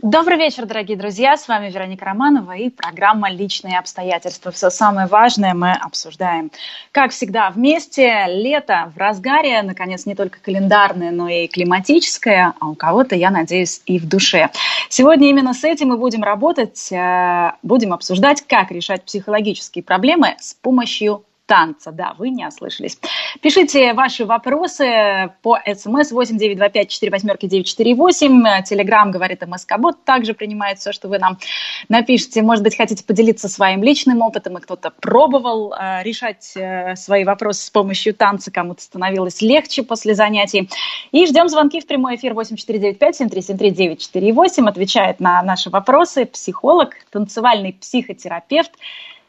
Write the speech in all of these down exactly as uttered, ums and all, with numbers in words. Добрый вечер, дорогие друзья. С вами Вероника Романова и программа «Личные обстоятельства». Все самое важное мы обсуждаем. Как всегда, вместе. Лето в разгаре. Наконец, не только календарное, но и климатическое. А у кого-то, я надеюсь, и в душе. Сегодня именно с этим мы будем работать. Будем обсуждать, как решать психологические проблемы с помощью танца. Да, вы не ослышались. Пишите ваши вопросы по смс восемь девять два пять четыре восемь девять четыре восемь. Телеграм говорит МСК-бот, также принимает все, что вы нам напишите. Может быть, хотите поделиться своим личным опытом, и кто-то пробовал э, решать э, свои вопросы с помощью танца, кому-то становилось легче после занятий. И ждем звонки в прямой эфир восемь четыре девять пять семь три семь три девять четыре восемь. Отвечает на наши вопросы психолог, танцевальный психотерапевт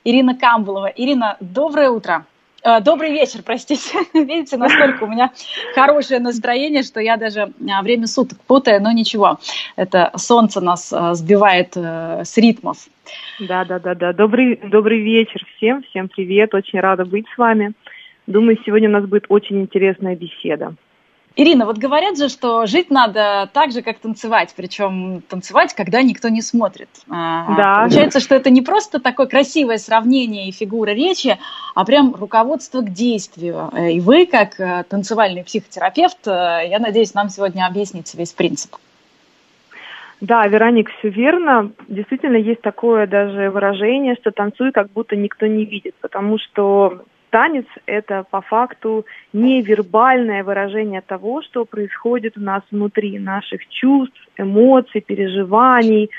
Ирина Камбулова. Ирина, доброе утро. Э, добрый вечер, простите. Видите, настолько у меня хорошее настроение, что я даже время суток путаю, но ничего. Это солнце нас э, сбивает э, с ритмов. Да, да, да, да. Добрый, добрый вечер всем. Всем привет. Очень рада быть с вами. Думаю, сегодня у нас будет очень интересная беседа. Ирина, вот говорят же, что жить надо так же, как танцевать, причем танцевать, когда никто не смотрит. Да. Получается, что это не просто такое красивое сравнение и фигура речи, а прям руководство к действию. И вы, как танцевальный психотерапевт, я надеюсь, нам сегодня объясните весь принцип. Да, Вероник, все верно. Действительно, есть такое даже выражение, что танцуй, как будто никто не видит, потому что... танец – это по факту невербальное выражение того, что происходит у нас внутри, наших чувств, эмоций, переживаний,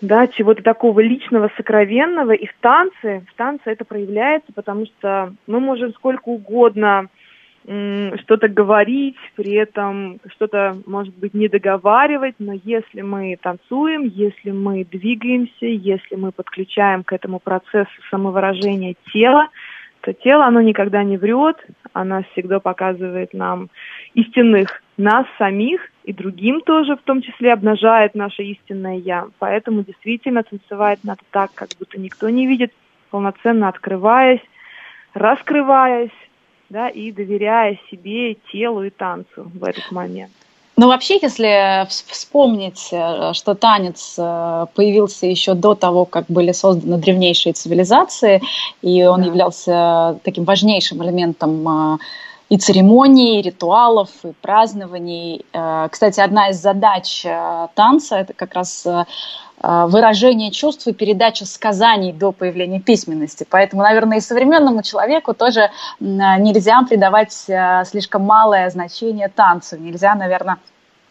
да, чего-то такого личного, сокровенного. И в танце, в танце это проявляется, потому что мы можем сколько угодно м- что-то говорить, при этом что-то, может быть, не договаривать, но если мы танцуем, если мы двигаемся, если мы подключаем к этому процессу самовыражения тела, то тело, оно никогда не врет, оно всегда показывает нам истинных нас самих и другим тоже, в том числе обнажает наше истинное «я». Поэтому действительно танцевать надо так, как будто никто не видит, полноценно открываясь, раскрываясь, да, и доверяя себе, телу и танцу в этот момент. Ну, вообще, если вспомнить, что танец появился еще до того, как были созданы древнейшие цивилизации, и он да. являлся таким важнейшим элементом и церемоний, и ритуалов, и празднований. Кстати, одна из задач танца – это как раз выражение чувств и передача сказаний до появления письменности. Поэтому, наверное, и современному человеку тоже нельзя придавать слишком малое значение танцу. Нельзя, наверное,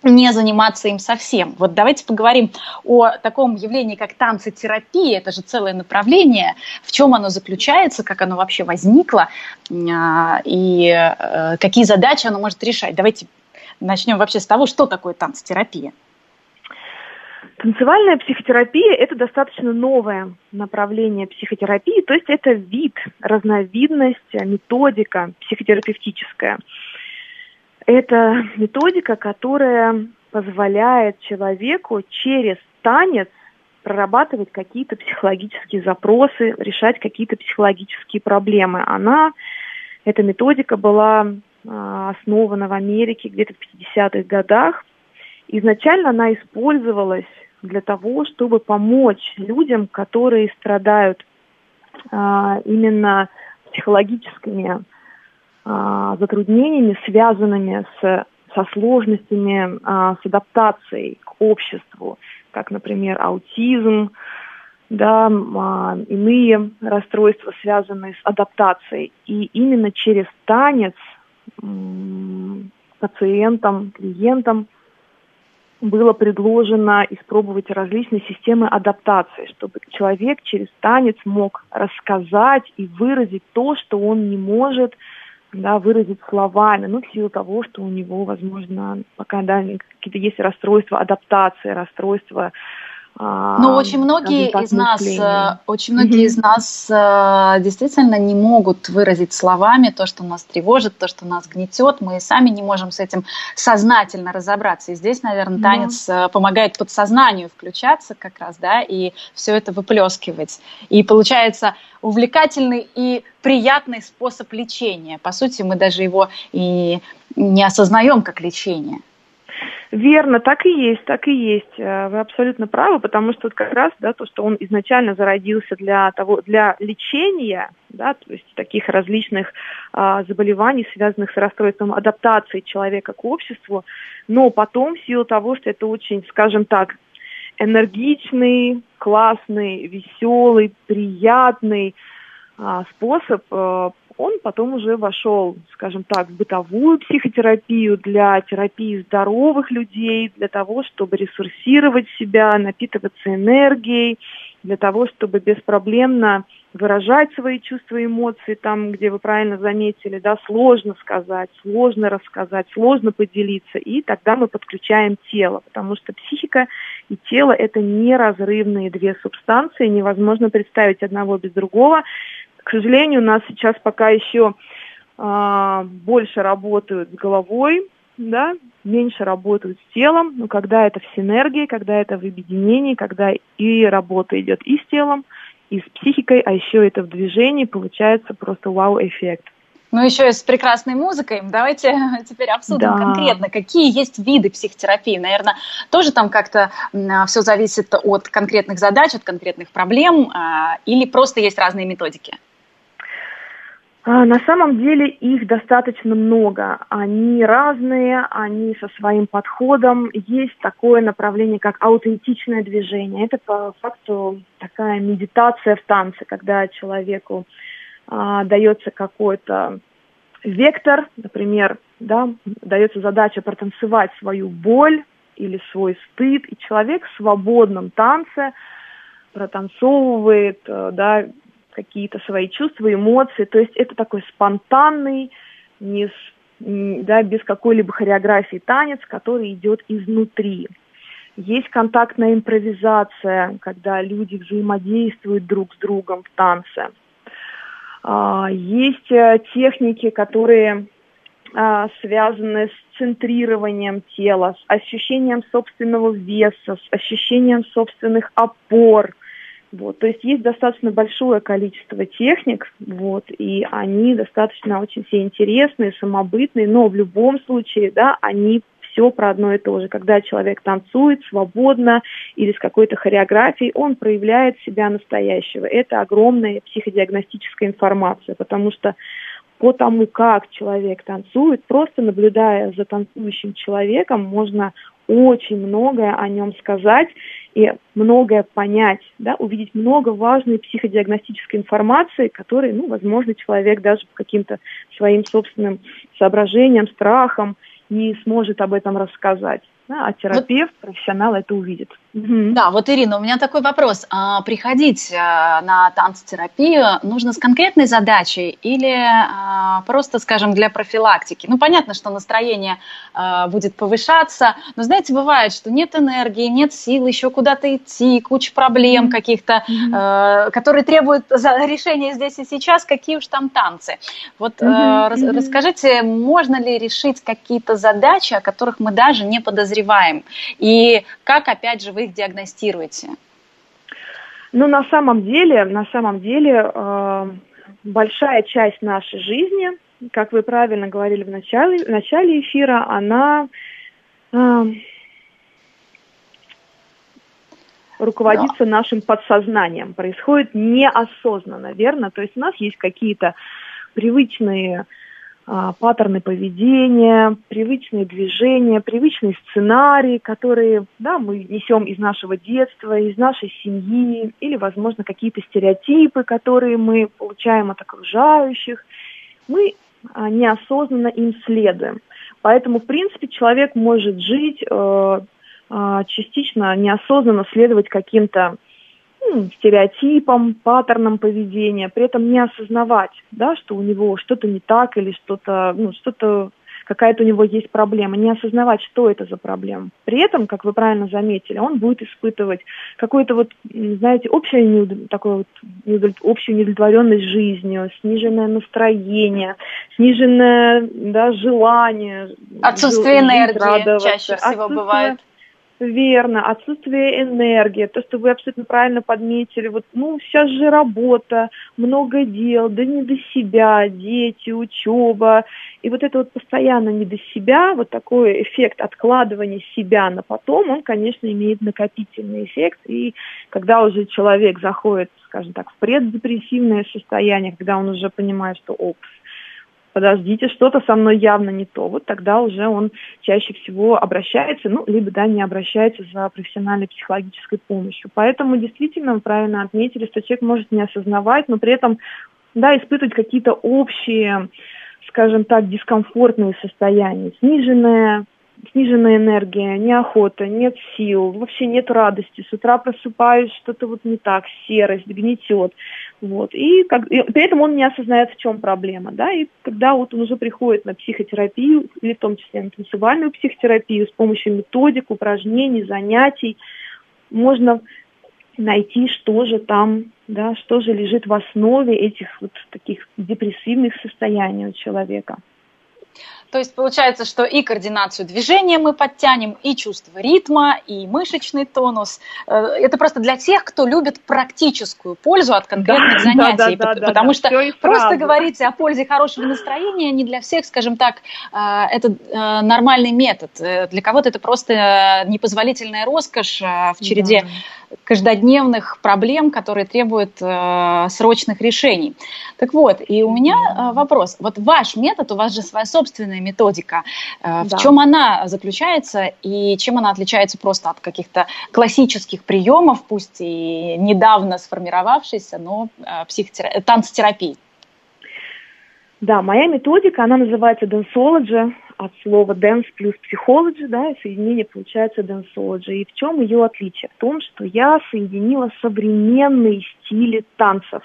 не заниматься им совсем. Вот давайте поговорим о таком явлении, как танцетерапия. Это же целое направление. В чем оно заключается, как оно вообще возникло и какие задачи оно может решать. Давайте начнем вообще с того, что такое танцетерапия. Танцевальная психотерапия – это достаточно новое направление психотерапии, то есть это вид, разновидность, методика психотерапевтическая. Это методика, которая позволяет человеку через танец прорабатывать какие-то психологические запросы, решать какие-то психологические проблемы. Она, эта методика была основана в Америке где-то в пятидесятых годах. Изначально она использовалась для того, чтобы помочь людям, которые страдают именно психологическими затруднениями, связанными с, со сложностями, а, с адаптацией к обществу, как, например, аутизм, да, а, иные расстройства, связанные с адаптацией. И именно через танец м- пациентам, клиентам было предложено испробовать различные системы адаптации, чтобы человек через танец мог рассказать и выразить то, что он не может Да, выразить словами, ну, в силу того, что у него, возможно, пока да, какие-то есть расстройства адаптации, расстройства Ну, очень многие из нас, очень многие из нас действительно не могут выразить словами то, что нас тревожит, то, что нас гнетет. Мы сами не можем с этим сознательно разобраться. И здесь, наверное, танец mm-hmm. помогает подсознанию включаться как раз, да, и все это выплескивать. И получается увлекательный и приятный способ лечения. По сути, мы даже его и не осознаем как лечение. Верно, так и есть, так и есть. Вы абсолютно правы, потому что как раз, да, то, что он изначально зародился для того, для лечения, да, то есть таких различных а, заболеваний, связанных с расстройством адаптации человека к обществу, но потом в силу того, что это очень, скажем так, энергичный, классный, веселый, приятный а, способ. А, Он потом уже вошел, скажем так, в бытовую психотерапию, для терапии здоровых людей, для того, чтобы ресурсировать себя, напитываться энергией, для того, чтобы беспроблемно выражать свои чувства и эмоции, там, где вы правильно заметили, да, сложно сказать, сложно рассказать, сложно поделиться, и тогда мы подключаем тело, потому что психика и тело – это неразрывные две субстанции, невозможно представить одного без другого. К сожалению, у нас сейчас пока еще э, больше работают с головой, да, меньше работают с телом, но когда это в синергии, когда это в объединении, когда и работа идет и с телом, и с психикой, а еще это в движении, получается просто вау-эффект. Ну, еще и с прекрасной музыкой. Давайте теперь обсудим да. конкретно, какие есть виды психотерапии. Наверное, тоже там как-то все зависит от конкретных задач, от конкретных проблем, или просто есть разные методики? На самом деле их достаточно много. Они разные, они со своим подходом. Есть такое направление, как аутентичное движение. Это, по факту, такая медитация в танце, когда человеку а, дается какой-то вектор, например, да, дается задача протанцевать свою боль или свой стыд, и человек в свободном танце протанцовывает, да, какие-то свои чувства, эмоции. То есть это такой спонтанный, не, да, без какой-либо хореографии танец, который идет изнутри. Есть контактная импровизация, когда люди взаимодействуют друг с другом в танце. Есть техники, которые связаны с центрированием тела, с ощущением собственного веса, с ощущением собственных опор. Вот, то есть есть достаточно большое количество техник, вот, и они достаточно очень все интересные, самобытные, но в любом случае, да, они все про одно и то же. Когда человек танцует свободно или с какой-то хореографией, он проявляет себя настоящего. Это огромная психодиагностическая информация, потому что по тому, как человек танцует, просто наблюдая за танцующим человеком, можно очень многое о нем сказать и многое понять, да, увидеть много важной психодиагностической информации, которой, ну, возможно, человек даже по каким-то своим собственным соображениям, страхам не сможет об этом рассказать. Да, а терапевт, вот, профессионал это увидит. Угу. Да, вот, Ирина, у меня такой вопрос. А приходить на танцотерапию нужно с конкретной задачей или а, просто, скажем, для профилактики? Ну, понятно, что настроение а, будет повышаться, но, знаете, бывает, что нет энергии, нет сил, еще куда-то идти, куча проблем каких-то, mm-hmm. а, которые требуют решения здесь и сейчас, какие уж там танцы. Вот mm-hmm. а, mm-hmm. расскажите, можно ли решить какие-то задачи, о которых мы даже не подозреваем? И как, опять же, вы их диагностируете? Ну, на самом деле, на самом деле, э, большая часть нашей жизни, как вы правильно говорили в начале, в начале эфира, она э, руководится да. нашим подсознанием, происходит неосознанно, верно? То есть у нас есть какие-то привычные паттерны поведения, привычные движения, привычные сценарии, которые, да, мы несем из нашего детства, из нашей семьи, или, возможно, какие-то стереотипы, которые мы получаем от окружающих. Мы неосознанно им следуем. Поэтому, в принципе, человек может жить, э, э, частично неосознанно следовать каким-то стереотипам, паттернам поведения, при этом не осознавать, да, что у него что-то не так или что-то, ну, что-то какая-то у него есть проблема, не осознавать, что это за проблема. При этом, как вы правильно заметили, он будет испытывать какую-то вот, знаете, общую, неудов... такую вот, общую неудовлетворенность жизнью, сниженное настроение, сниженное, да, желание. Отсутствие энергии чаще всего бывает. Верно, отсутствие энергии, то, что вы абсолютно правильно подметили, вот, ну, сейчас же работа, много дел, да не до себя, дети, учеба, и вот это вот постоянно не до себя, вот такой эффект откладывания себя на потом, он, конечно, имеет накопительный эффект, и когда уже человек заходит, скажем так, в преддепрессивное состояние, когда он уже понимает, что опс, подождите, что-то со мной явно не то. Вот тогда уже он чаще всего обращается, ну, либо, да, не обращается за профессиональной психологической помощью. Поэтому действительно вы правильно отметили, что человек может не осознавать, но при этом, да, испытывать какие-то общие, скажем так, дискомфортные состояния. Сниженная, сниженная энергия, неохота, нет сил, вообще нет радости. С утра просыпаюсь, что-то вот не так, серость, гнетет. Вот. И, как, и при этом он не осознает, в чем проблема, да, и когда вот он уже приходит на психотерапию, или в том числе на танцевальную психотерапию, с помощью методик, упражнений, занятий, можно найти, что же там, да, что же лежит в основе этих вот таких депрессивных состояний у человека. То есть получается, что и координацию движения мы подтянем, и чувство ритма, и мышечный тонус. Это просто для тех, кто любит практическую пользу от конкретных, да, занятий. Да, да, потому да, что да, просто говорить о пользе хорошего настроения не для всех, скажем так, это нормальный метод. Для кого-то это просто непозволительная роскошь в череде каждодневных проблем, которые требуют срочных решений. Так вот, и у меня вопрос. Вот ваш метод, у вас же своя собственная методика. В да. чем она заключается и чем она отличается просто от каких-то классических приемов, пусть и недавно сформировавшейся, но психотера... танцотерапии? Да, моя методика, она называется Danceology, от слова dance плюс psychology, да, и соединение получается Danceology. И в чем ее отличие? В том, что я соединила современные стили танцев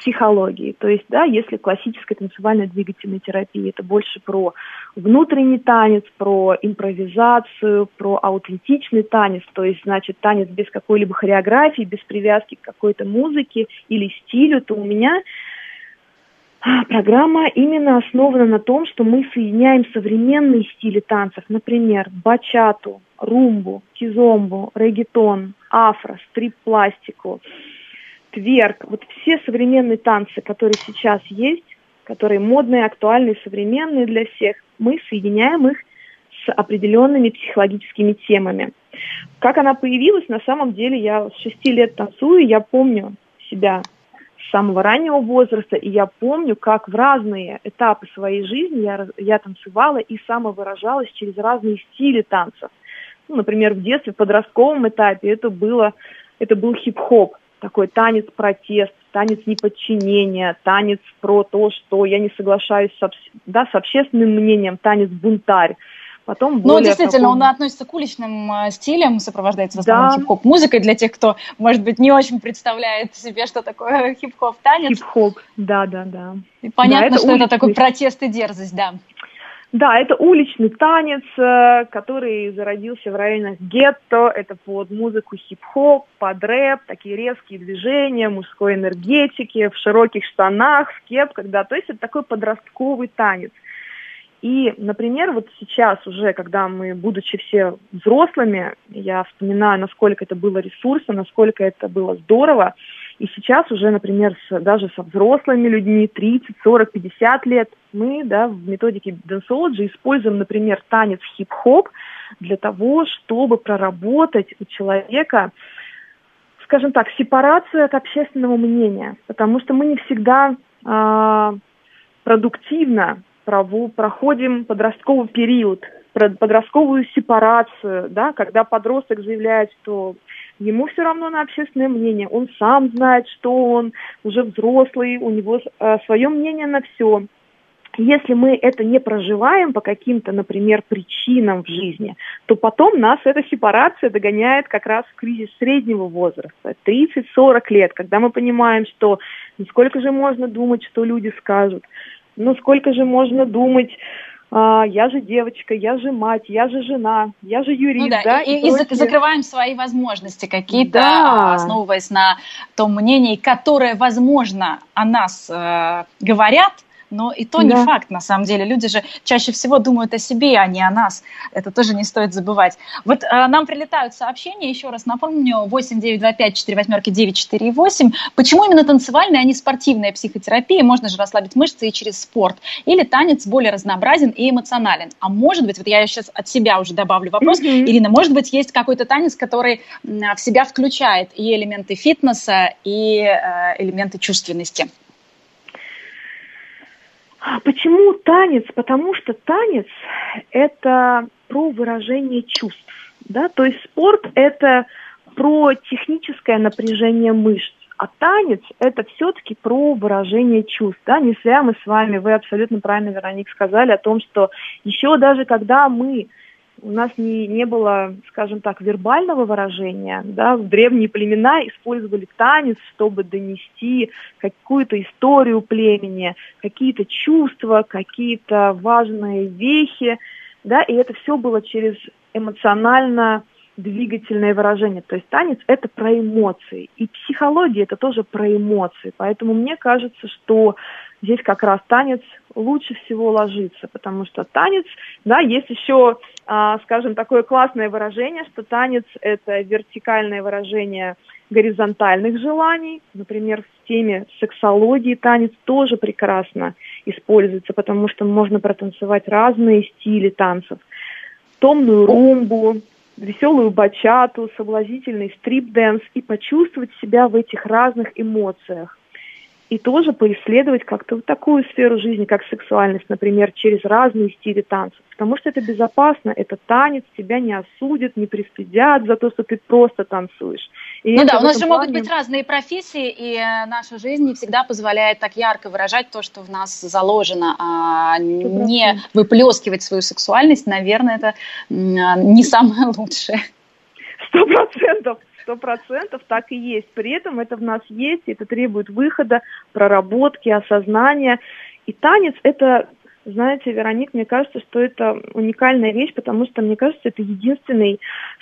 психологии. То есть, да, если классическая танцевальная двигательная терапия, это больше про внутренний танец, про импровизацию, про аутентичный танец, то есть, значит, танец без какой-либо хореографии, без привязки к какой-то музыке или стилю, то у меня программа именно основана на том, что мы соединяем современные стили танцев, например, бачату, румбу, кизомбу, реггетон, афро, стрип-пластику, тверк, вот все современные танцы, которые сейчас есть, которые модные, актуальные, современные для всех, мы соединяем их с определенными психологическими темами. Как она появилась, на самом деле я с шести лет танцую, я помню себя с самого раннего возраста, и я помню, как в разные этапы своей жизни я, я танцевала и самовыражалась через разные стили танцев. Ну, например, в детстве, в подростковом этапе это было, это был хип-хоп. Такой танец-протест, танец неподчинения, танец про то, что я не соглашаюсь с, да, с общественным мнением, танец-бунтарь. Потом ну, действительно, таком... он относится к уличным стилям, сопровождается в основном да. хип-хоп-музыкой, для тех, кто, может быть, не очень представляет себе, что такое хип-хоп-танец. Хип-хоп, да-да-да. Понятно, да, это что уличный... это такой протест и дерзость, да. Да, это уличный танец, который зародился в районах гетто, это под музыку хип-хоп, под рэп, такие резкие движения, мужской энергетики, в широких штанах, в кепках, да, то есть это такой подростковый танец. И, например, вот сейчас уже, когда мы, будучи все взрослыми, я вспоминаю, насколько это было ресурсно, насколько это было здорово, и сейчас уже, например, с, даже со взрослыми людьми тридцать, сорок, пятьдесят лет мы, да, в методике Danceology используем, например, танец хип-хоп для того, чтобы проработать у человека, скажем так, сепарацию от общественного мнения, потому что мы не всегда э, продуктивно проходим подростковый период, подростковую сепарацию, да, когда подросток заявляет, что ему все равно на общественное мнение, он сам знает, что он уже взрослый, у него э, свое мнение на все. Если мы это не проживаем по каким-то, например, причинам в жизни, то потом нас эта сепарация догоняет как раз в кризис среднего возраста, тридцать-сорок лет, когда мы понимаем, что сколько же можно думать, что люди скажут, ну сколько же можно думать, а, я же девочка, я же мать, я же жена, я же юрист. Ну, да. Да, и, и, и прочее... закрываем свои возможности какие-то, да. основываясь на том мнении, которое, возможно, о нас э, говорят, но и то да. не факт, на самом деле. Люди же чаще всего думают о себе, а не о нас. Это тоже не стоит забывать. Вот а, нам прилетают сообщения, еще раз напомню, восемь девять два пять четыре восемь девять четыре восемь. Почему именно танцевальная, а не спортивная психотерапия? Можно же расслабить мышцы и через спорт. Или танец более разнообразен и эмоционален? А может быть, вот я сейчас от себя уже добавлю вопрос, mm-hmm. Ирина, может быть, есть какой-то танец, который в себя включает и элементы фитнеса, и э, элементы чувственности? Почему танец? Потому что танец – это про выражение чувств, да, то есть спорт – это про техническое напряжение мышц, а танец – это все-таки про выражение чувств, да, не зря мы с вами, вы абсолютно правильно, Вероника, сказали о том, что еще даже когда мы, у нас не, не было, скажем так, вербального выражения, да, древние племена использовали танец, чтобы донести какую-то историю племени, какие-то чувства, какие-то важные вехи, да, и это все было через эмоционально-двигательное выражение. То есть танец – это про эмоции, и психология – это тоже про эмоции, поэтому мне кажется, что здесь как раз танец лучше всего ложится, потому что танец, да, есть еще, а, скажем, такое классное выражение, что танец – это вертикальное выражение горизонтальных желаний. Например, в теме сексологии танец тоже прекрасно используется, потому что можно протанцевать разные стили танцев. Томную румбу, веселую бачату, соблазнительный стрип-дэнс и почувствовать себя в этих разных эмоциях. И тоже поисследовать как-то вот такую сферу жизни, как сексуальность, например, через разные стили танцев. Потому что это безопасно, это танец, тебя не осудят, не пристыдят за то, что ты просто танцуешь. И ну да, у нас же плане... могут быть разные профессии, и наша жизнь не всегда позволяет так ярко выражать то, что в нас заложено. А не выплескивать свою сексуальность, наверное, это не самое лучшее. Сто процентов. Сто процентов так и есть. При этом это в нас есть, это требует выхода, проработки, осознания. И танец – это, знаете, Вероник, мне кажется, что это уникальная вещь, потому что, мне кажется, это единственный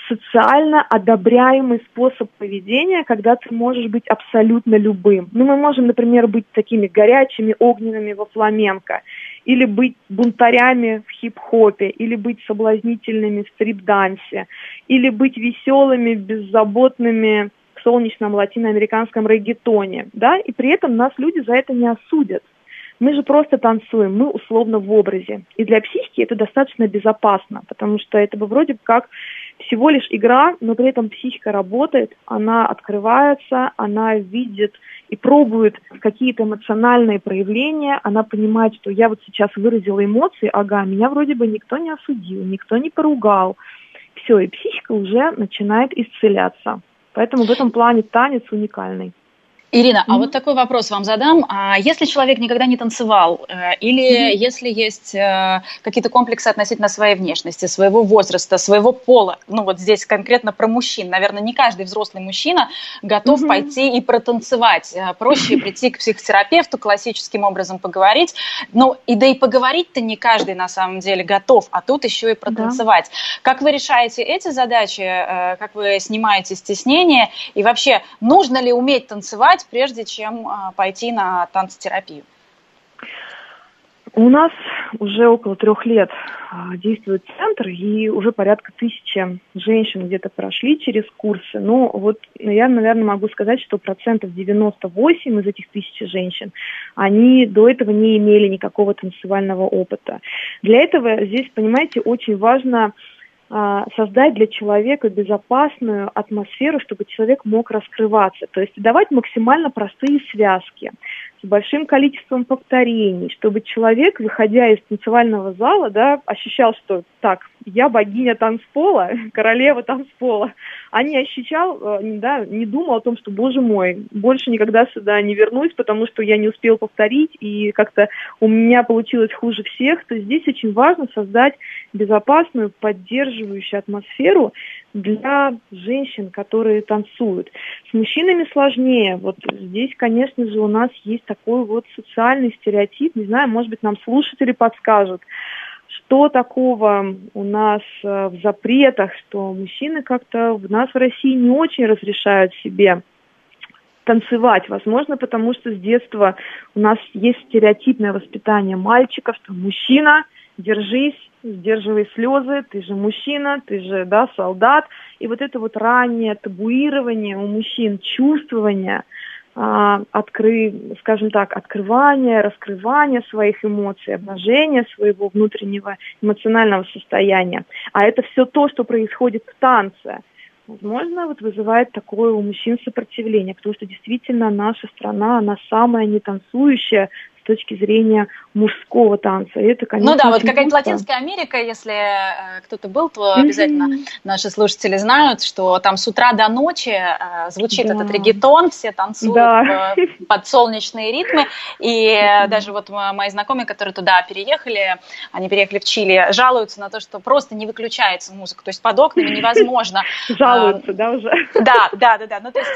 социально одобряемый способ поведения, когда ты можешь быть абсолютно любым. Ну, мы можем, например, быть такими горячими, огненными во фламенко, или быть бунтарями в хип-хопе, или быть соблазнительными в стрип-дансе, или быть веселыми, беззаботными в солнечном латиноамериканском реггетоне, да, и при этом нас люди за это не осудят. Мы же просто танцуем, мы условно в образе. И для психики это достаточно безопасно, потому что это бы вроде как всего лишь игра, но при этом психика работает, она открывается, она видит и пробует какие-то эмоциональные проявления, она понимает, что я вот сейчас выразила эмоции, ага, меня вроде бы никто не осудил, никто не поругал. Все, и психика уже начинает исцеляться. Поэтому в этом плане танец уникальный. Ирина, mm-hmm. а вот такой вопрос вам задам. Если человек никогда не танцевал, или mm-hmm. если есть какие-то комплексы относительно своей внешности, своего возраста, своего пола, ну вот здесь конкретно про мужчин, наверное, не каждый взрослый мужчина готов mm-hmm. пойти и протанцевать. Проще mm-hmm. прийти к психотерапевту, классическим образом поговорить. Ну, и да и поговорить-то не каждый на самом деле готов, а тут еще и протанцевать. Mm-hmm. Как вы решаете эти задачи, как вы снимаете стеснение, и вообще, нужно ли уметь танцевать, прежде чем пойти на танцотерапию? У нас уже около трех лет действует центр, и уже порядка тысячи женщин где-то прошли через курсы. Ну, вот я, наверное, могу сказать, что процентов девяносто восемь из этих тысячи женщин, они до этого не имели никакого танцевального опыта. Для этого здесь, понимаете, очень важно создать для человека безопасную атмосферу, чтобы человек мог раскрываться. То есть давать максимально простые связки с большим количеством повторений, чтобы человек, выходя из танцевального зала, да, ощущал, что так, я богиня танцпола, королева танцпола, а не ощущал, да, не думал о том, что, боже мой, больше никогда сюда не вернусь, потому что я не успел повторить, и как-то у меня получилось хуже всех. То есть здесь очень важно создать безопасную, поддерживающую атмосферу для женщин, которые танцуют. С мужчинами сложнее. Вот здесь, конечно же, у нас есть такой вот социальный стереотип, не знаю, может быть, нам слушатели подскажут, что такого у нас в запретах, что мужчины как-то в нас в России не очень разрешают себе танцевать, возможно, потому что с детства у нас есть стереотипное воспитание мальчиков, что мужчина, держись, сдерживай слезы, ты же мужчина, ты же, да, солдат. И вот это вот раннее табуирование у мужчин, чувствование, а, откры, скажем так, открывание, раскрывание своих эмоций, обнажение своего внутреннего эмоционального состояния. А это все то, что происходит в танце. Возможно, вот вызывает такое у мужчин сопротивление, потому что действительно наша страна, она самая нетанцующая с точки зрения мужского танца. И это, конечно, ну да, вот какая-то Латинская Америка, если кто-то был, то обязательно mm-hmm. наши слушатели знают, что там с утра до ночи звучит да. этот реггетон, все танцуют да. под солнечные ритмы. И mm-hmm. даже вот мои знакомые, которые туда переехали, они переехали в Чили, жалуются на то, что просто не выключается музыка, то есть под окнами невозможно. Жалуются, да, уже? Да, да, да, да. Ну, то есть...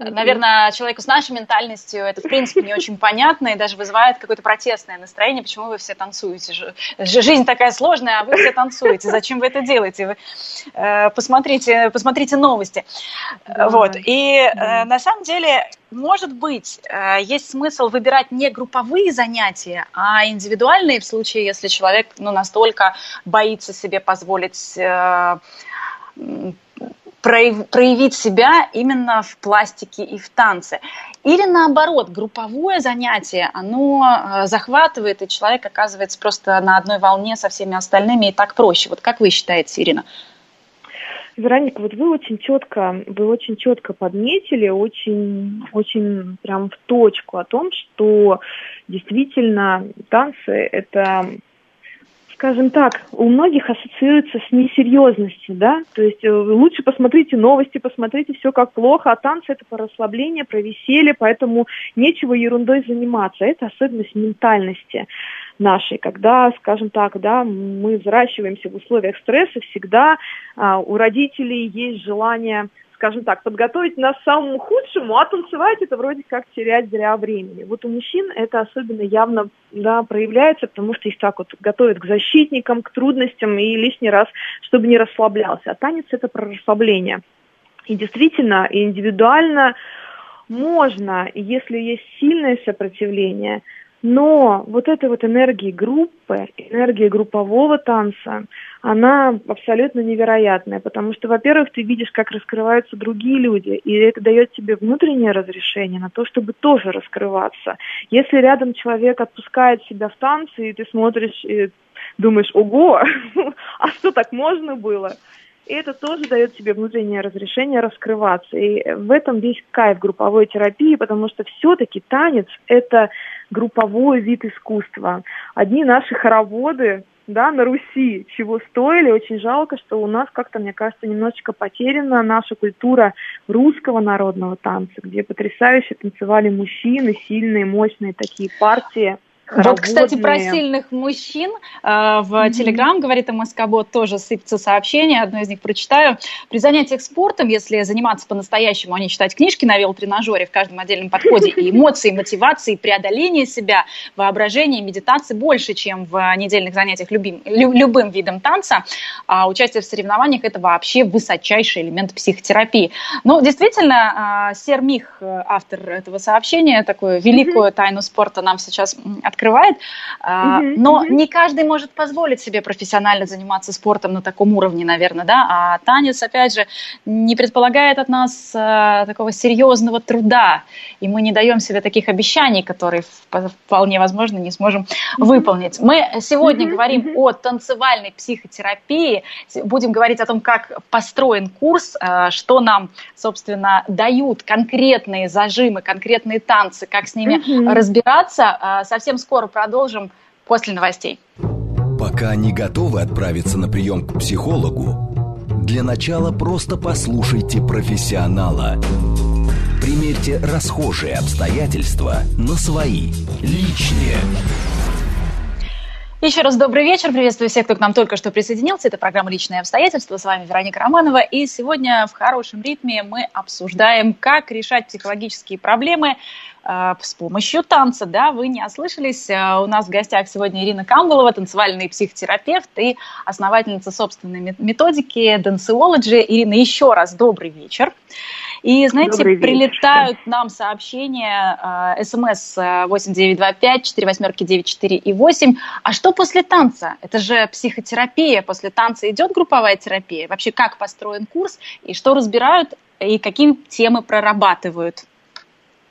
Наверное, человеку с нашей ментальностью это, в принципе, не очень понятно и даже вызывает какое-то протестное настроение. Почему вы все танцуете? Жизнь такая сложная, а вы все танцуете. Зачем вы это делаете? Вы посмотрите, посмотрите новости. Да. Вот. И да. на самом деле, может быть, есть смысл выбирать не групповые занятия, а индивидуальные в случае, если человек, ну, настолько боится себе позволить... проявить себя именно в пластике и в танце. Или наоборот, групповое занятие, оно захватывает, и человек оказывается просто на одной волне со всеми остальными, и так проще. Вот как вы считаете, Ирина? Вероника, вот вы очень четко, вы очень четко подметили, очень, очень прям в точку о том, что действительно танцы – это... Скажем так, у многих ассоциируется с несерьезностью, да, то есть лучше посмотрите новости, посмотрите все как плохо, а танцы это по расслаблению, про веселье, поэтому нечего ерундой заниматься, это особенность ментальности нашей, когда, скажем так, да, мы взращиваемся в условиях стресса, всегда а, у родителей есть желание... скажем так, подготовить нас к самому худшему, а танцевать это вроде как терять зря времени. Вот у мужчин это особенно явно да, проявляется, потому что их так вот готовят к защитникам, к трудностям и лишний раз, чтобы не расслаблялся. А танец это про расслабление. И действительно, и индивидуально можно, если есть сильное сопротивление, но вот эта вот энергия группы, энергия группового танца, она абсолютно невероятная, потому что, во-первых, ты видишь, как раскрываются другие люди, и это дает тебе внутреннее разрешение на то, чтобы тоже раскрываться. Если рядом человек отпускает себя в танце, и ты смотришь и думаешь, ого, а что, так можно было? И это тоже дает тебе внутреннее разрешение раскрываться. И в этом весь кайф групповой терапии, потому что все-таки танец – это групповой вид искусства. Одни наши хороводы да, на Руси чего стоили, очень жалко, что у нас как-то, мне кажется, немножечко потеряна наша культура русского народного танца, где потрясающе танцевали мужчины, сильные, мощные такие партии. Хороводные. Вот, кстати, про сильных мужчин э, в mm-hmm. Телеграм, говорит МСК-бот, тоже сыпется сообщение, одно из них прочитаю. При занятиях спортом, если заниматься по-настоящему, а не читать книжки на велотренажере в каждом отдельном подходе, и эмоции, мотивации, преодоление себя, воображение, медитации больше, чем в недельных занятиях любим, лю, любым видом танца, а участие в соревнованиях – это вообще высочайший элемент психотерапии. Ну, действительно, э, Сер Мих, автор этого сообщения, такую великую mm-hmm. тайну спорта нам сейчас открывает. открывает, uh-huh, но uh-huh. не каждый может позволить себе профессионально заниматься спортом на таком уровне, наверное, да, а танец, опять же, не предполагает от нас а, такого серьезного труда, и мы не даем себе таких обещаний, которые вполне возможно не сможем uh-huh. выполнить. Мы сегодня uh-huh, говорим uh-huh. о танцевальной психотерапии, будем говорить о том, как построен курс, а, что нам, собственно, дают конкретные зажимы, конкретные танцы, как с ними uh-huh. разбираться, а, совсем скоро Скоро продолжим после новостей. Пока не готовы отправиться на прием к психологу, для начала просто послушайте профессионала. Примерьте расхожие обстоятельства на свои, личные. Еще раз добрый вечер. Приветствую всех, кто к нам только что присоединился. Это программа «Личные обстоятельства». С вами Вероника Романова. И сегодня в хорошем ритме мы обсуждаем, как решать психологические проблемы с помощью танца, да, вы не ослышались. У нас в гостях сегодня Ирина Камбулова, танцевальный психотерапевт и основательница собственной методики Danceology. Ирина, еще раз добрый вечер. И, знаете, прилетают нам сообщения, смс восемь девять два пять четыре восемь девять четыре и восемь. А что после танца? Это же психотерапия. После танца идет групповая терапия? Вообще, как построен курс, и что разбирают, и какие темы прорабатывают?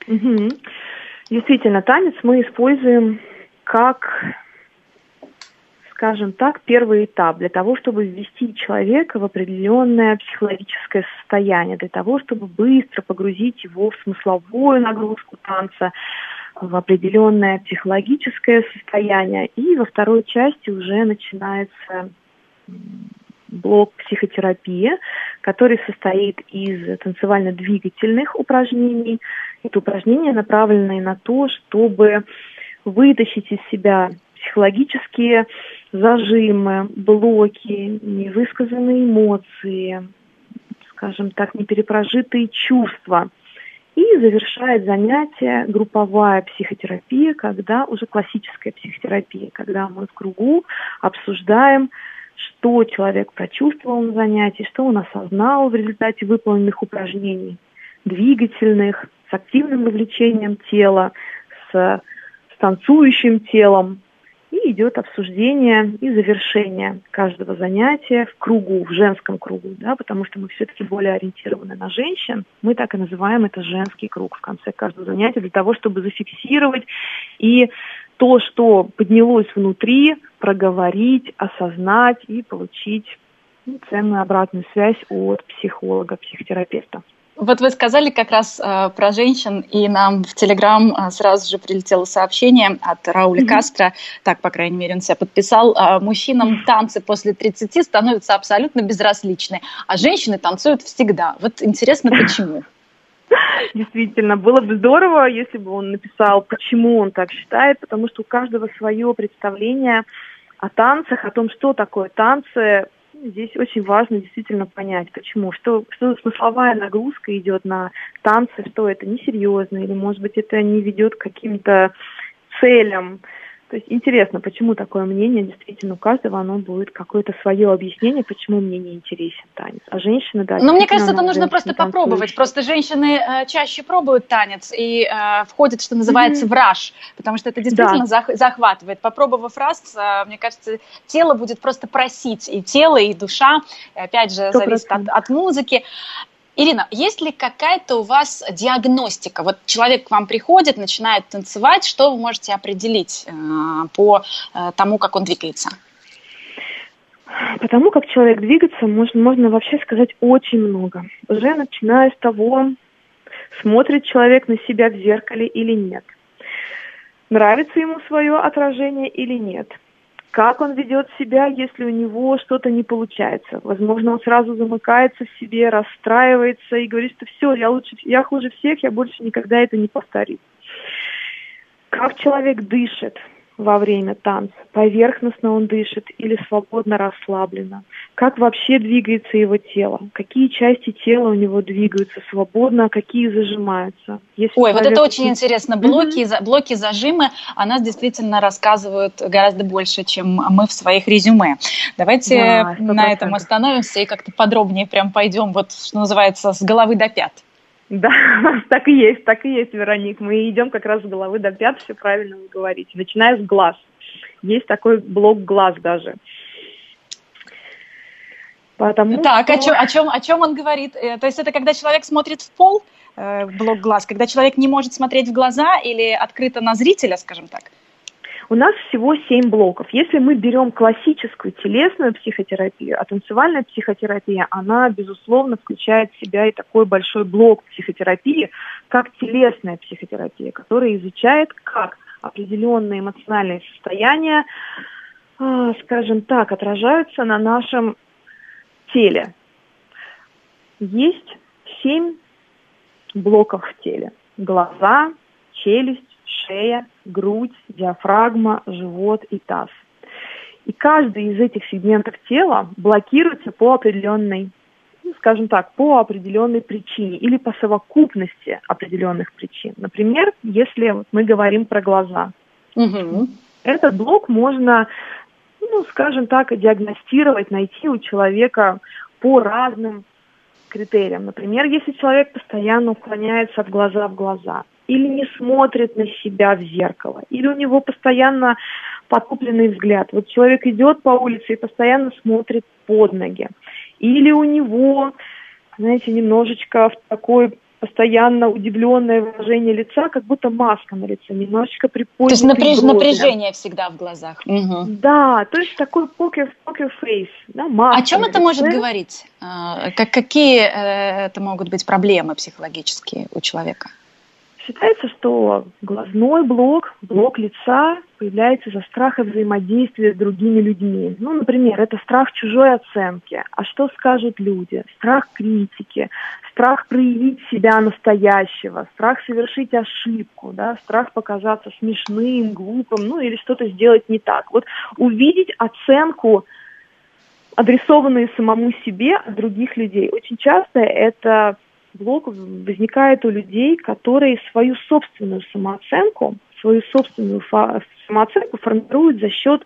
Угу. Действительно, танец мы используем как, скажем так, первый этап для того, чтобы ввести человека в определенное психологическое состояние, для того, чтобы быстро погрузить его в смысловую нагрузку танца, в определенное психологическое состояние. И во второй части уже начинается блок психотерапия, который состоит из танцевально-двигательных упражнений. Это упражнения, направленные на то, чтобы вытащить из себя психологические зажимы, блоки, невысказанные эмоции, скажем так, неперепрожитые чувства. И завершает занятие групповая психотерапия, когда уже классическая психотерапия, когда мы в кругу обсуждаем, что человек прочувствовал на занятии, что он осознал в результате выполненных упражнений, двигательных, с активным вовлечением тела, с, с танцующим телом. И идет обсуждение и завершение каждого занятия в кругу, в женском кругу, да, потому что мы все-таки более ориентированы на женщин. Мы так и называем это женский круг в конце каждого занятия, для того, чтобы зафиксировать и то, что поднялось внутри, проговорить, осознать и получить ну, ценную обратную связь от психолога, психотерапевта. Вот вы сказали как раз э, про женщин, и нам в Телеграм э, сразу же прилетело сообщение от Рауля mm-hmm. Кастро, так, по крайней мере, он себя подписал, э, мужчинам танцы после тридцати становятся абсолютно безразличны, а женщины танцуют всегда. Вот интересно, почему? Действительно, было бы здорово, если бы он написал, почему он так считает, потому что у каждого свое представление о танцах, о том, что такое танцы. Здесь очень важно действительно понять, почему, что, что смысловая нагрузка идет на танцы, что это несерьезно, или, может быть, это не ведет к каким-то целям. То есть интересно, почему такое мнение, действительно, у каждого оно будет какое-то свое объяснение, почему мне не интересен танец. А женщины, да. Но мне кажется, это нужно просто танцующие. попробовать. Просто женщины э, чаще пробуют танец и э, входят, что называется, mm-hmm. в раж, потому что это действительно да. захватывает. Попробовав раз, э, мне кажется, тело будет просто просить, и тело, и душа, и опять же, сто процентов зависит от, от музыки. Ирина, есть ли какая-то у вас диагностика? Вот человек к вам приходит, начинает танцевать, что вы можете определить по тому, как он двигается? По тому, как человек двигается, можно, можно вообще сказать очень много. Уже начиная с того, смотрит человек на себя в зеркале или нет. Нравится ему свое отражение или нет. Как он ведет себя, если у него что-то не получается? Возможно, он сразу замыкается в себе, расстраивается и говорит, что все, я лучше, я хуже всех, я больше никогда это не повторю. Как человек дышит во время танца? Поверхностно он дышит или свободно расслабленно? Как вообще двигается его тело? Какие части тела у него двигаются свободно, а какие зажимаются? Если Ой, человек... вот это очень интересно. Блоки, mm-hmm. блоки, зажимы о нас действительно рассказывают гораздо больше, чем мы в своих резюме. Давайте да, на этом остановимся и как-то подробнее прям пойдем, вот что называется, с головы до пят. Да, так и есть, так и есть, Вероник. Мы идем как раз с головы до пят, все правильно вы говорите. Начиная с глаз. Есть такой блок глаз даже. Потому так, что... о, чем, о, чем, о чем он говорит? То есть это когда человек смотрит в пол, э, блок глаз, когда человек не может смотреть в глаза или открыто на зрителя, скажем так? У нас всего семь блоков. Если мы берем классическую телесную психотерапию, а танцевальная психотерапия, она, безусловно, включает в себя и такой большой блок психотерапии, как телесная психотерапия, которая изучает, как определенные эмоциональные состояния, скажем так, отражаются на нашем теле. Есть семь блоков в теле. Глаза, челюсть, шея, грудь, диафрагма, живот и таз. И каждый из этих сегментов тела блокируется по определенной скажем так, по определенной причине или по совокупности определенных причин. Например, если мы говорим про глаза. Угу. Этот блок можно, ну, скажем так, диагностировать, найти у человека по разным критериям. Например, если человек постоянно уклоняется от глаза в глаза, или не смотрит на себя в зеркало, или у него постоянно потупленный взгляд. Вот человек идет по улице и постоянно смотрит под ноги. Или у него, знаете, немножечко такое постоянно удивленное выражение лица, как будто маска на лице, немножечко приподнятая. То есть напряж... напряжение всегда в глазах. Угу. Да, то есть такой покер, покер фейс. Да, маска. О чем это может говорить? Как, какие это могут быть проблемы психологические у человека? Считается, что глазной блок, блок лица появляется из-за страха взаимодействия с другими людьми. Ну, например, это страх чужой оценки. А что скажут люди? Страх критики, страх проявить себя настоящего, страх совершить ошибку, да, страх показаться смешным, глупым, ну или что-то сделать не так. Вот увидеть оценку, адресованную самому себе от других людей. Очень часто это... блок возникает у людей, которые свою собственную самооценку, свою собственную фа- самооценку формируют за счет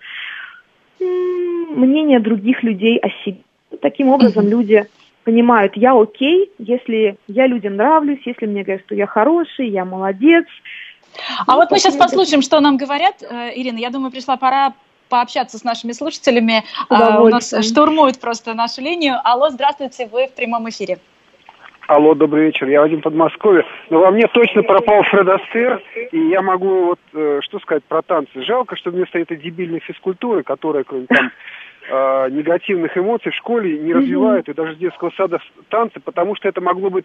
м- мнения других людей о себе. Таким образом, люди понимают, я окей, если я людям нравлюсь, если мне говорят, что я хороший, я молодец. А ну, вот мы сейчас послушаем, что нам говорят. Ирина, я думаю, пришла пора пообщаться с нашими слушателями. А, у нас штурмуют просто нашу линию. Алло, здравствуйте, вы в прямом эфире. Алло, добрый вечер, я Вадим, Подмосковье. Но во мне точно пропал Фред Астер, и я могу, вот, э, что сказать про танцы. Жалко, что вместо этой дебильной физкультуры, которая, кроме там, э, негативных эмоций в школе не развивают, и даже с детского сада танцы, потому что это могло быть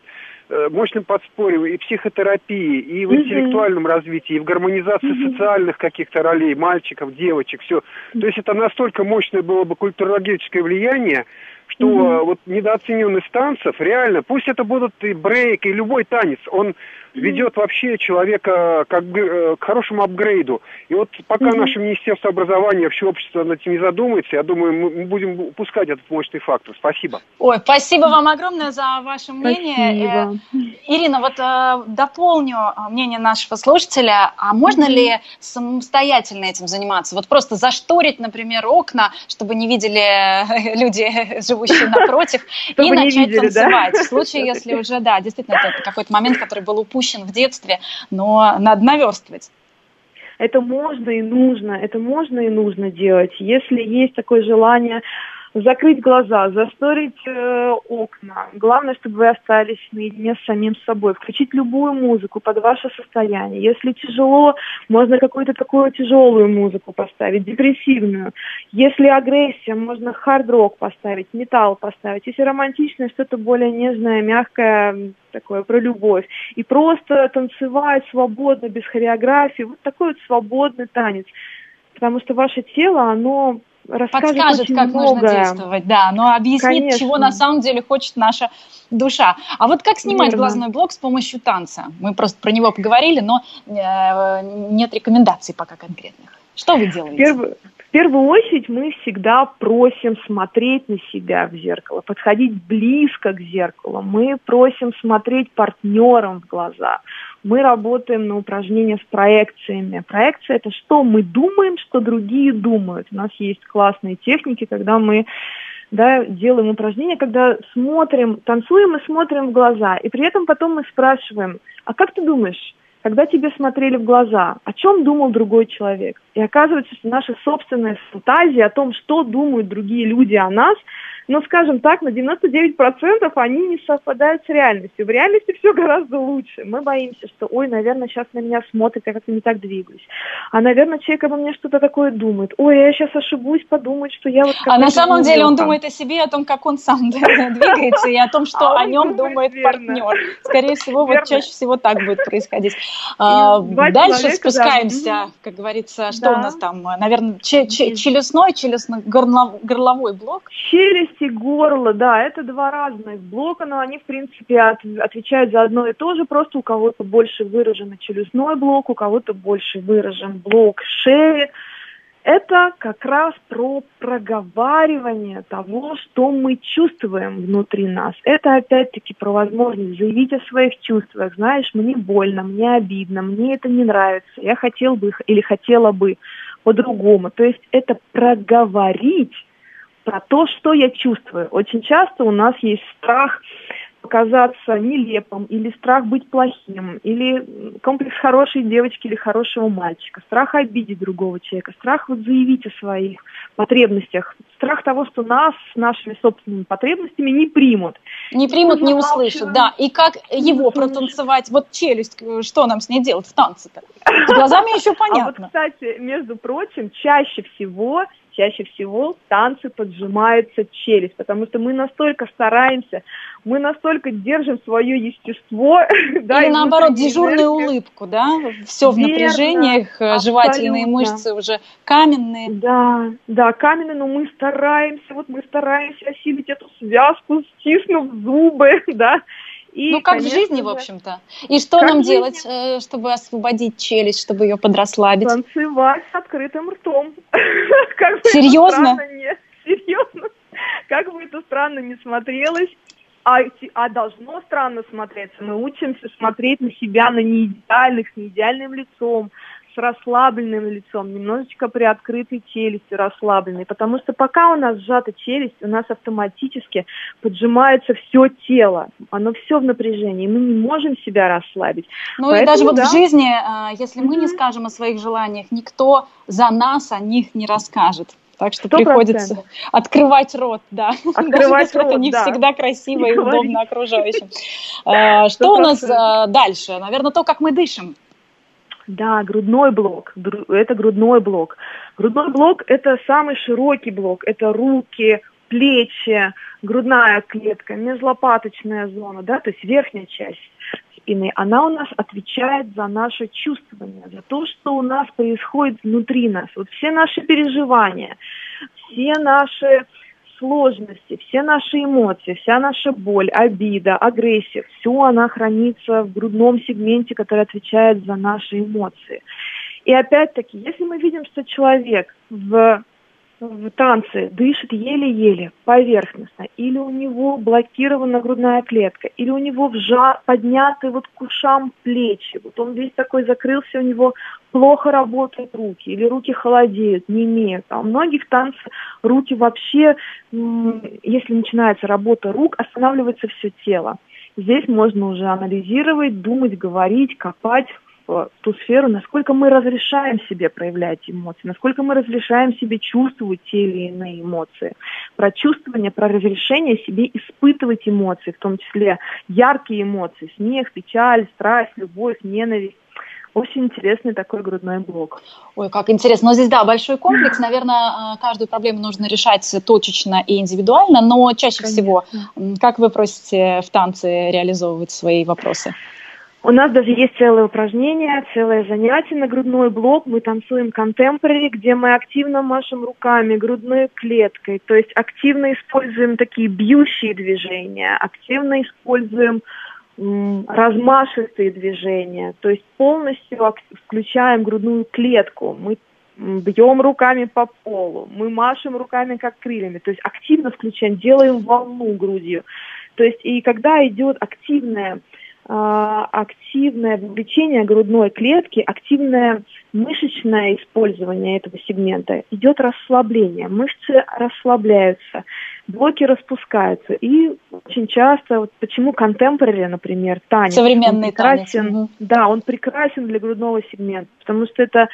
э, мощным подспорьем и в психотерапии, и в интеллектуальном развитии, и в гармонизации социальных каких-то ролей мальчиков, девочек, все. То есть это настолько мощное было бы культурологическое влияние, что mm-hmm. вот недооцененность танцев, реально, пусть это будут и брейк, и любой танец, он mm-hmm. ведет вообще человека как, к хорошему апгрейду. И вот пока mm-hmm. наше Министерство образования, вообще общество над этим не задумается, я думаю, мы будем упускать этот мощный фактор. Спасибо. Ой, спасибо вам огромное за ваше мнение. Спасибо. Ирина, вот дополню мнение нашего слушателя. А можно mm-hmm. ли самостоятельно этим заниматься? Вот просто зашторить, например, окна, чтобы не видели люди, живущие напротив, чтобы и начать видели, танцевать. Да? В случае, если уже, да, действительно, это какой-то момент, который был упущен в детстве, но надо наверстывать. Это можно и нужно, это можно и нужно делать. Если есть такое желание закрыть глаза, зашторить э, окна, главное, чтобы вы остались наедине с самим собой, включить любую музыку под ваше состояние. Если тяжело, можно какую-то такую тяжелую музыку поставить, депрессивную. Если агрессия, можно хард-рок поставить, металл поставить. Если романтичное, что-то более нежное, мягкое, такое про любовь. И просто танцевать свободно, без хореографии. Вот такой вот свободный танец. Потому что ваше тело, оно... подскажет, как много. Нужно действовать, да, но объяснит, конечно, чего на самом деле хочет наша душа. А вот как снимать Верно. глазной блок с помощью танца? Мы просто про него поговорили, но э, нет рекомендаций пока конкретных. Что вы делаете? В первую, в первую очередь мы всегда просим смотреть на себя в зеркало, подходить близко к зеркалу. Мы просим смотреть партнерам в глаза. Мы работаем на упражнения с проекциями. Проекция – это что мы думаем, что другие думают. У нас есть классные техники, когда мы да, делаем упражнения, когда смотрим, танцуем и смотрим в глаза. И при этом потом мы спрашиваем, а как ты думаешь, когда тебе смотрели в глаза, о чем думал другой человек? И оказывается, что наша собственная фантазия о том, что думают другие люди о нас, но, скажем так, на девяносто девять процентов они не совпадают с реальностью. В реальности все гораздо лучше. Мы боимся, что, ой, наверное, сейчас на меня смотрят, я как-то не так двигаюсь. А, наверное, человек обо мне что-то такое думает. Ой, я сейчас ошибусь, подумать, что я вот... А на самом деле он думает о себе, о том, как он сам двигается, и о том, что о нем думает партнер. Скорее всего, вот чаще всего так будет происходить. Дальше спускаемся, как говорится, что у нас там, наверное, челюстной, челюстно-горловой блок. Челюсть и горло, да, это два разных блока, но они, в принципе, от, отвечают за одно и то же, просто у кого-то больше выражен челюстной блок, у кого-то больше выражен блок шеи. это как раз про проговаривание того, что мы чувствуем внутри нас. Это опять-таки про возможность заявить о своих чувствах. Знаешь, мне больно, мне обидно, мне это не нравится, я хотел бы или хотела бы по-другому. То есть это проговорить про то, что я чувствую. Очень часто у нас есть страх оказаться нелепым, или страх быть плохим, или комплекс хорошей девочки или хорошего мальчика, страх обидеть другого человека, страх вот заявить о своих потребностях, страх того, что нас с нашими собственными потребностями не примут. Не примут, не услышат, да. И как его протанцевать? Вот челюсть, что нам с ней делать в танце-то? С глазами еще понятно. А вот, кстати, между прочим, чаще всего... Чаще всего танцы поджимаются челюсть, потому что мы настолько стараемся, мы настолько держим свое естество. Или да, наоборот, дежурную улыбку, да? Все верно, в напряжениях, абсолютно. Жевательные мышцы уже каменные. Да, да, каменные, но мы стараемся, вот мы стараемся осилить эту связку, стиснув зубы, да. И, ну, как конечно, в жизни, в общем-то. И что нам делать, жизни? Чтобы освободить челюсть, чтобы ее подрасслабить? Танцевать с открытым ртом. Серьезно? Серьезно. Как бы это странно ни смотрелось, а, а должно странно смотреться. Мы учимся смотреть на себя, на неидеальных, с неидеальным лицом, с расслабленным лицом, немножечко при открытой челюсти расслабленной. Потому что пока у нас сжата челюсть, у нас автоматически поджимается все тело. Оно все в напряжении. Мы не можем себя расслабить. Ну поэтому, и даже вот да. в жизни, если мы mm-hmm. не скажем о своих желаниях, никто за нас о них не расскажет. Так что сто процентов приходится открывать рот, да. Открывать рот, это не да. всегда красиво не и говорить. Удобно окружающим. сто процентов Что у нас дальше? Наверное, то, как мы дышим. Да, грудной блок. Это грудной блок. Грудной блок – это самый широкий блок. Это руки, плечи, грудная клетка, межлопаточная зона, да, то есть верхняя часть спины. Она у нас отвечает за наше чувствование, за то, что у нас происходит внутри нас. Вот все наши переживания, все наши сложности, все наши эмоции, вся наша боль, обида, агрессия, все она хранится в грудном сегменте, который отвечает за наши эмоции. И опять-таки, если мы видим, что человек в, в танце дышит еле-еле, поверхностно, или у него блокирована грудная клетка, или у него вжа, подняты вот к ушам плечи, вот он весь такой закрылся, у него плохо работают руки, или руки холодеют, немеют. А у многих танцев руки вообще, если начинается работа рук, останавливается все тело. Здесь можно уже анализировать, думать, говорить, копать в ту сферу, насколько мы разрешаем себе проявлять эмоции, насколько мы разрешаем себе чувствовать те или иные эмоции. Про чувствование, про разрешение себе испытывать эмоции, в том числе яркие эмоции, смех, печаль, страсть, любовь, ненависть. Очень интересный такой грудной блок. Ой, как интересно. Но здесь, да, большой комплекс. Наверное, каждую проблему нужно решать точечно и индивидуально, но чаще Конечно. Всего, как вы просите в танце реализовывать свои вопросы? У нас даже есть целое упражнение, целое занятие на грудной блок. Мы танцуем контемпорари, где мы активно машем руками, грудной клеткой. То есть активно используем такие бьющие движения, активно используем размашистые движения, то есть полностью включаем грудную клетку, мы бьем руками по полу, мы машем руками как крыльями, то есть активно включаем, делаем волну грудью. То есть и когда идет активное, активное вовлечение грудной клетки, активное мышечное использование этого сегмента, идет расслабление, мышцы расслабляются, блоки распускаются. И очень часто, вот почему контемпорари, например, танец, современный прекрасен, танец. Да, он прекрасен для грудного сегмента, потому что это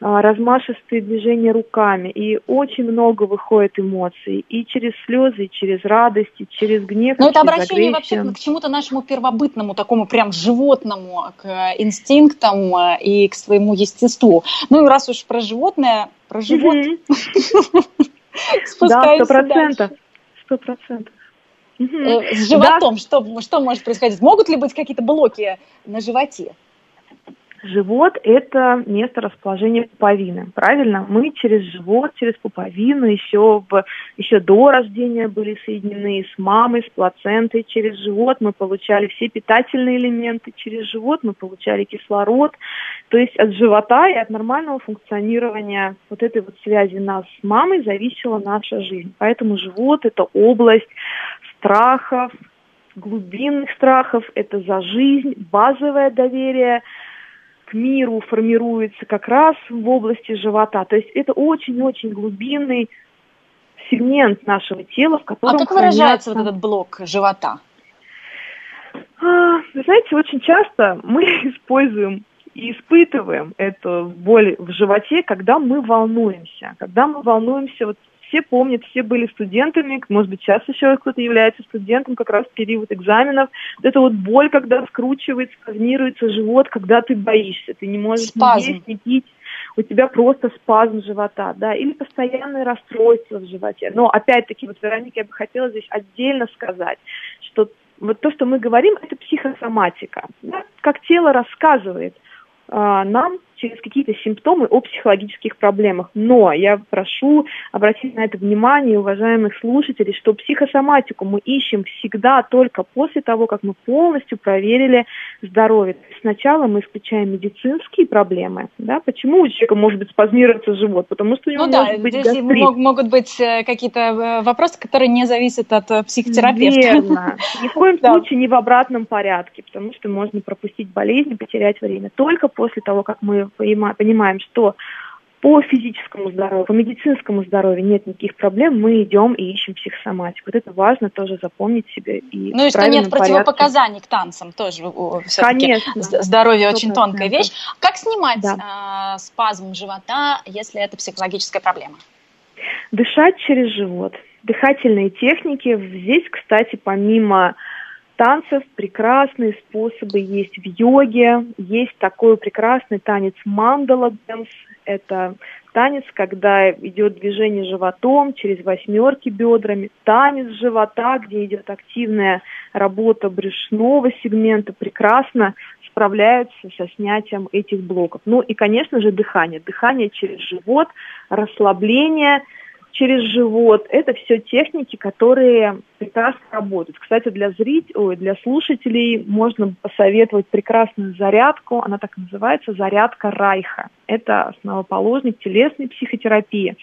а, размашистые движения руками, и очень много выходит эмоций, и через слезы, и через радость, и через гнев, но и через агрессию. Но это обращение вообще к чему-то нашему первобытному, такому прям животному, к инстинктам и к своему естеству. Ну и раз уж про животное, про живот, спускаемся дальше. Сто процентов. С животом да. что, что может происходить? Могут ли быть какие-то блоки на животе? Живот – это место расположения пуповины, правильно? Мы через живот, через пуповину еще, в, еще до рождения были соединены с мамой, с плацентой. Через живот мы получали все питательные элементы, через живот мы получали кислород. То есть от живота и от нормального функционирования вот этой вот связи нас с мамой зависела наша жизнь. Поэтому живот – это область страхов, глубинных страхов, это за жизнь, базовое доверие к миру формируется как раз в области живота. То есть это очень-очень глубинный сегмент нашего тела, в котором... А как выражается вот этот блок живота? Вы знаете, очень часто мы используем и испытываем эту боль в животе, когда мы волнуемся. Когда мы волнуемся... вот все помнят, все были студентами, может быть, сейчас еще кто-то является студентом, как раз в период экзаменов. Вот это вот боль, когда скручивается, спазмируется живот, когда ты боишься, ты не можешь спазм. ни есть, ни пить, у тебя просто спазм живота, да, или постоянное расстройство в животе. Но опять-таки, вот, Вероника, я бы хотела здесь отдельно сказать, что вот то, что мы говорим, это психосоматика, да? Как тело рассказывает а, нам, через какие-то симптомы о психологических проблемах. Но я прошу обратить на это внимание уважаемых слушателей, что психосоматику мы ищем всегда только после того, как мы полностью проверили здоровье. Сначала мы исключаем медицинские проблемы. Да? Почему у человека может быть спазмироваться живот? Потому что у него ну может да, быть гастрит. Мог, могут быть какие-то вопросы, которые не зависят от психотерапевта. Верно. Ни в коем случае не в обратном порядке, потому что можно пропустить болезнь и потерять время. Только после того, как мы понимаем, что по физическому здоровью, по медицинскому здоровью нет никаких проблем, мы идем и ищем психосоматику. Вот это важно тоже запомнить себе. И ну и что нет противопоказаний порядке. К танцам тоже. Все-таки конечно. Здоровье очень тонкая вещь. Как снимать да. э, спазм живота, если это психологическая проблема? Дышать через живот. Дыхательные техники. Здесь, кстати, помимо... танцев прекрасные способы есть в йоге, есть такой прекрасный танец мандала дэнс. Это танец, когда идет движение животом через восьмерки бедрами, танец живота, где идет активная работа брюшного сегмента, прекрасно справляются со снятием этих блоков. Ну и, конечно же, дыхание. Дыхание через живот, расслабление через живот. Это все техники, которые прекрасно работают. Кстати, для зрителей, ой, для слушателей можно посоветовать прекрасную зарядку. Она так и называется, зарядка Райха. Это основоположник телесной психотерапии.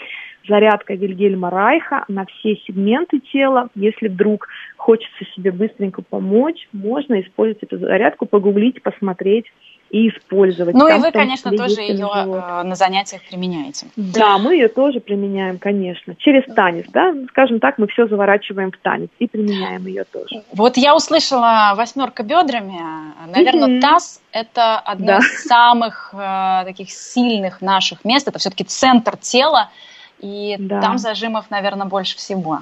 Зарядка Вильгельма Райха на все сегменты тела. Если вдруг хочется себе быстренько помочь, можно использовать эту зарядку, погуглить, посмотреть и использовать. Ну там, и вы, конечно, тоже ее э, на занятиях применяете. Да, мы ее тоже применяем, конечно. Через танец, да, скажем так, мы все заворачиваем в танец и применяем ее тоже. Вот я услышала восьмерка бедрами. Наверное, mm-hmm. таз – это одно да. из самых э, таких сильных наших мест. Это все-таки центр тела, и да. там зажимов, наверное, больше всего.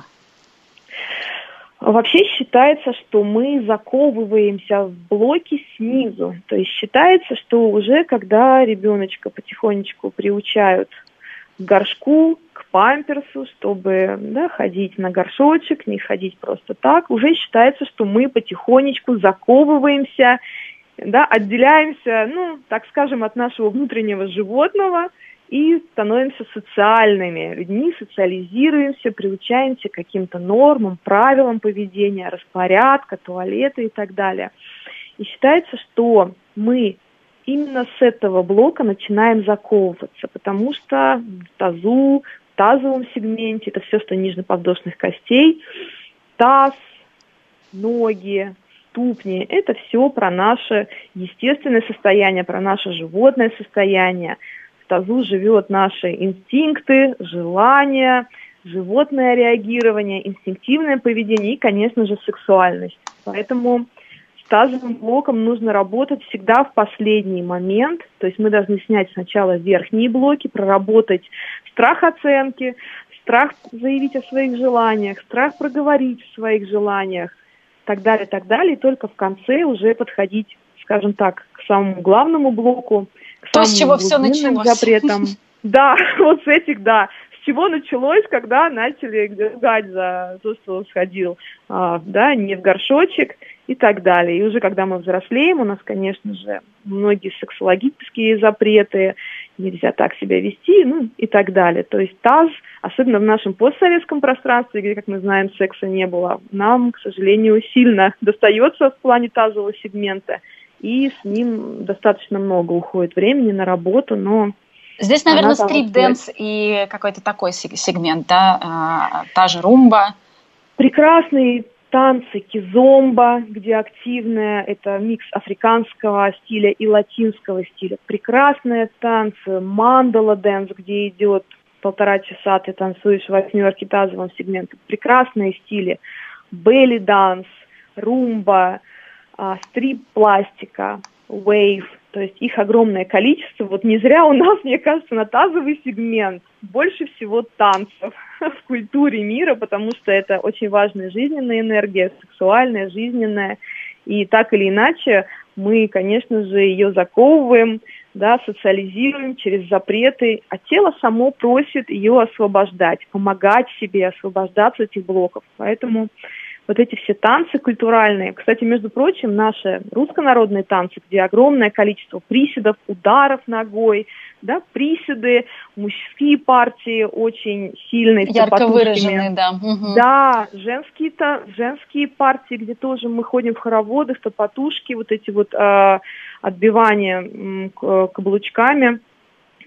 Вообще считается, что мы заковываемся в блоки снизу. То есть считается, что уже когда ребеночка потихонечку приучают к горшку, к памперсу, чтобы да, ходить на горшочек, не ходить просто так, уже считается, что мы потихонечку заковываемся, да, отделяемся, ну, так скажем, от нашего внутреннего животного, и становимся социальными людьми, социализируемся, приучаемся к каким-то нормам, правилам поведения, распорядка, туалета и так далее. И считается, что мы именно с этого блока начинаем заковываться, потому что в тазу, в тазовом сегменте, это все, что ниже подвздошных костей, таз, ноги, ступни, это все про наше естественное состояние, про наше животное состояние. В тазу живет наши инстинкты, желания, животное реагирование, инстинктивное поведение и, конечно же, сексуальность. Поэтому с тазовым блоком нужно работать всегда в последний момент. То есть мы должны снять сначала верхние блоки, проработать страх оценки, страх заявить о своих желаниях, страх проговорить о своих желаниях, так далее, так далее. И только в конце уже подходить, скажем так, к самому главному блоку. То, с чего все началось. Запретом. Да, вот с этих, да, с чего началось, когда начали ругать за то, что он сходил, а, да, не в горшочек и так далее. И уже когда мы взрослеем, у нас, конечно же, многие сексологические запреты, нельзя так себя вести, ну и так далее. То есть таз, особенно в нашем постсоветском пространстве, где, как мы знаем, секса не было, нам, к сожалению, сильно достается в плане тазового сегмента, и с ним достаточно много уходит времени на работу, но... Здесь, наверное, стрит-дэнс и какой-то такой сегмент, да, та же румба. Прекрасные танцы кизомба, где активная, это микс африканского стиля и латинского стиля. Прекрасные танцы, мандала-дэнс, где идет полтора часа, ты танцуешь в восьмерке тазовом сегменте. Прекрасные стили, белли-данс, румба, стрип-пластика, вейв. То есть их огромное количество. Вот не зря у нас, мне кажется, на тазовый сегмент больше всего танцев в культуре мира, потому что это очень важная жизненная энергия, сексуальная, жизненная. И так или иначе мы, конечно же, ее заковываем, да, социализируем через запреты, а тело само просит ее освобождать, помогать себе освобождаться от этих блоков. Поэтому... вот эти все танцы культуральные. Кстати, между прочим, наши руссконародные танцы, где огромное количество приседов, ударов ногой, да, приседы, мужские партии очень сильные. Ярко выраженные, да. Угу. Да, женские, женские партии, где тоже мы ходим в хороводах, топотушки, вот эти вот э, отбивания э, каблучками,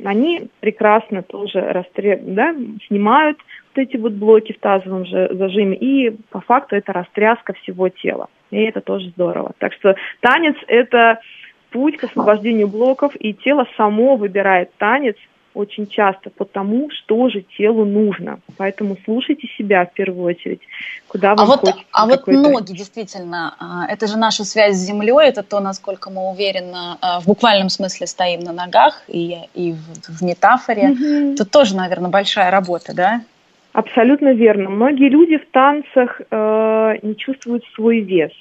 они прекрасно тоже расстрел... да, снимают вот эти вот блоки в тазовом же зажиме, и по факту это растряска всего тела, и это тоже здорово. Так что танец – это путь к освобождению блоков, и тело само выбирает танец очень часто по тому, что же телу нужно. Поэтому слушайте себя в первую очередь, куда вам а вот, хочется. А вот ноги, действительно, это же наша связь с землей, это то, насколько мы уверенно в буквальном смысле стоим на ногах, и, и в, в метафоре. Угу. Это тоже, наверное, большая работа, да? Абсолютно верно. Многие люди в танцах э, не чувствуют свой вес,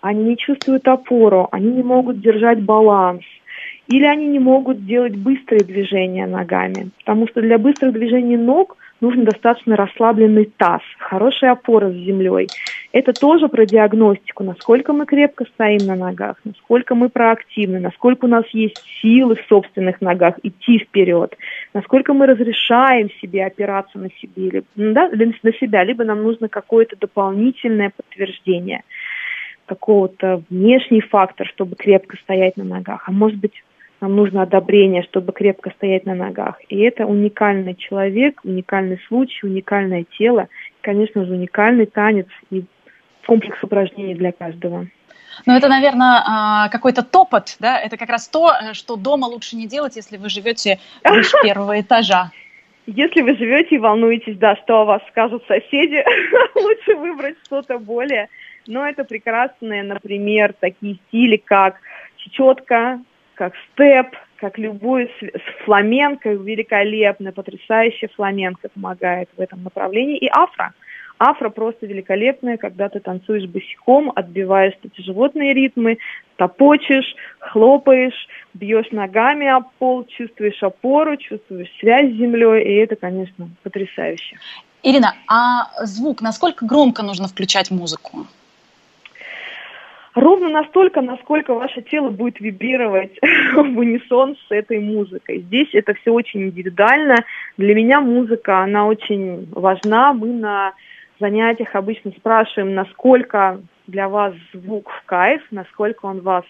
они не чувствуют опору, они не могут держать баланс. Или они не могут делать быстрые движения ногами, потому что для быстрых движений ног нужен достаточно расслабленный таз, хорошая опора с землей. Это тоже про диагностику, насколько мы крепко стоим на ногах, насколько мы проактивны, насколько у нас есть силы в собственных ногах идти вперед, насколько мы разрешаем себе опираться на себя, да, на себя, либо нам нужно какое-то дополнительное подтверждение, какого-то внешний фактор, чтобы крепко стоять на ногах, а может быть, нам нужно одобрение, чтобы крепко стоять на ногах. И это уникальный человек, уникальный случай, уникальное тело, конечно же, уникальный танец и комплекс упражнений для каждого. Ну, это, наверное, какой-то топот, да? Это как раз то, что дома лучше не делать, если вы живете выше первого этажа. Если вы живете и волнуетесь, да, что о вас скажут соседи, лучше выбрать что-то более. Но это прекрасные, например, такие стили, как чечетка, как степ, как любой фламенко, великолепно, потрясающе фламенко помогает в этом направлении. И афро. Афро просто великолепное, когда ты танцуешь босиком, отбиваешь эти животные ритмы, топочешь, хлопаешь, бьешь ногами об пол, чувствуешь опору, чувствуешь связь с землей, и это, конечно, потрясающе. Ирина, а звук, насколько громко нужно включать музыку? Ровно настолько, насколько ваше тело будет вибрировать в унисон с этой музыкой. Здесь это все очень индивидуально. Для меня музыка, она очень важна. Мы на занятиях обычно спрашиваем, насколько для вас звук в кайф, насколько он вас,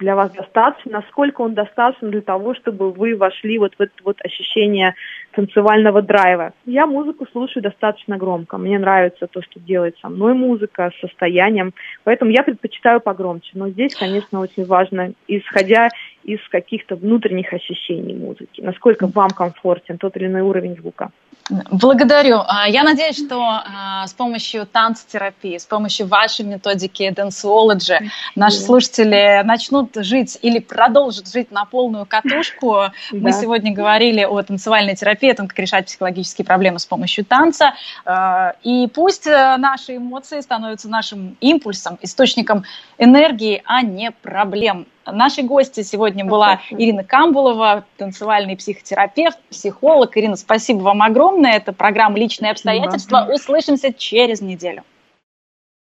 для вас достаточен, насколько он достаточен для того, чтобы вы вошли вот в это вот ощущение танцевального драйва. Я музыку слушаю достаточно громко. Мне нравится то, что делает со мной музыка, с состоянием. Поэтому я предпочитаю погромче. Но здесь, конечно, очень важно, исходя из каких-то внутренних ощущений музыки, насколько вам комфортен тот или иной уровень звука. Благодарю. Я надеюсь, что с помощью танцтерапии, с помощью вашей методики Danceology наши слушатели начнут жить или продолжат жить на полную катушку. Мы сегодня говорили о танцевальной терапии, о том, как решать психологические проблемы с помощью танца. И пусть наши эмоции становятся нашим импульсом, источником энергии, а не проблем. Нашей гостью сегодня была Ирина Камбулова, танцевальный психотерапевт, психолог. Ирина, спасибо вам огромное. Это программа «Личные обстоятельства». Услышимся через неделю.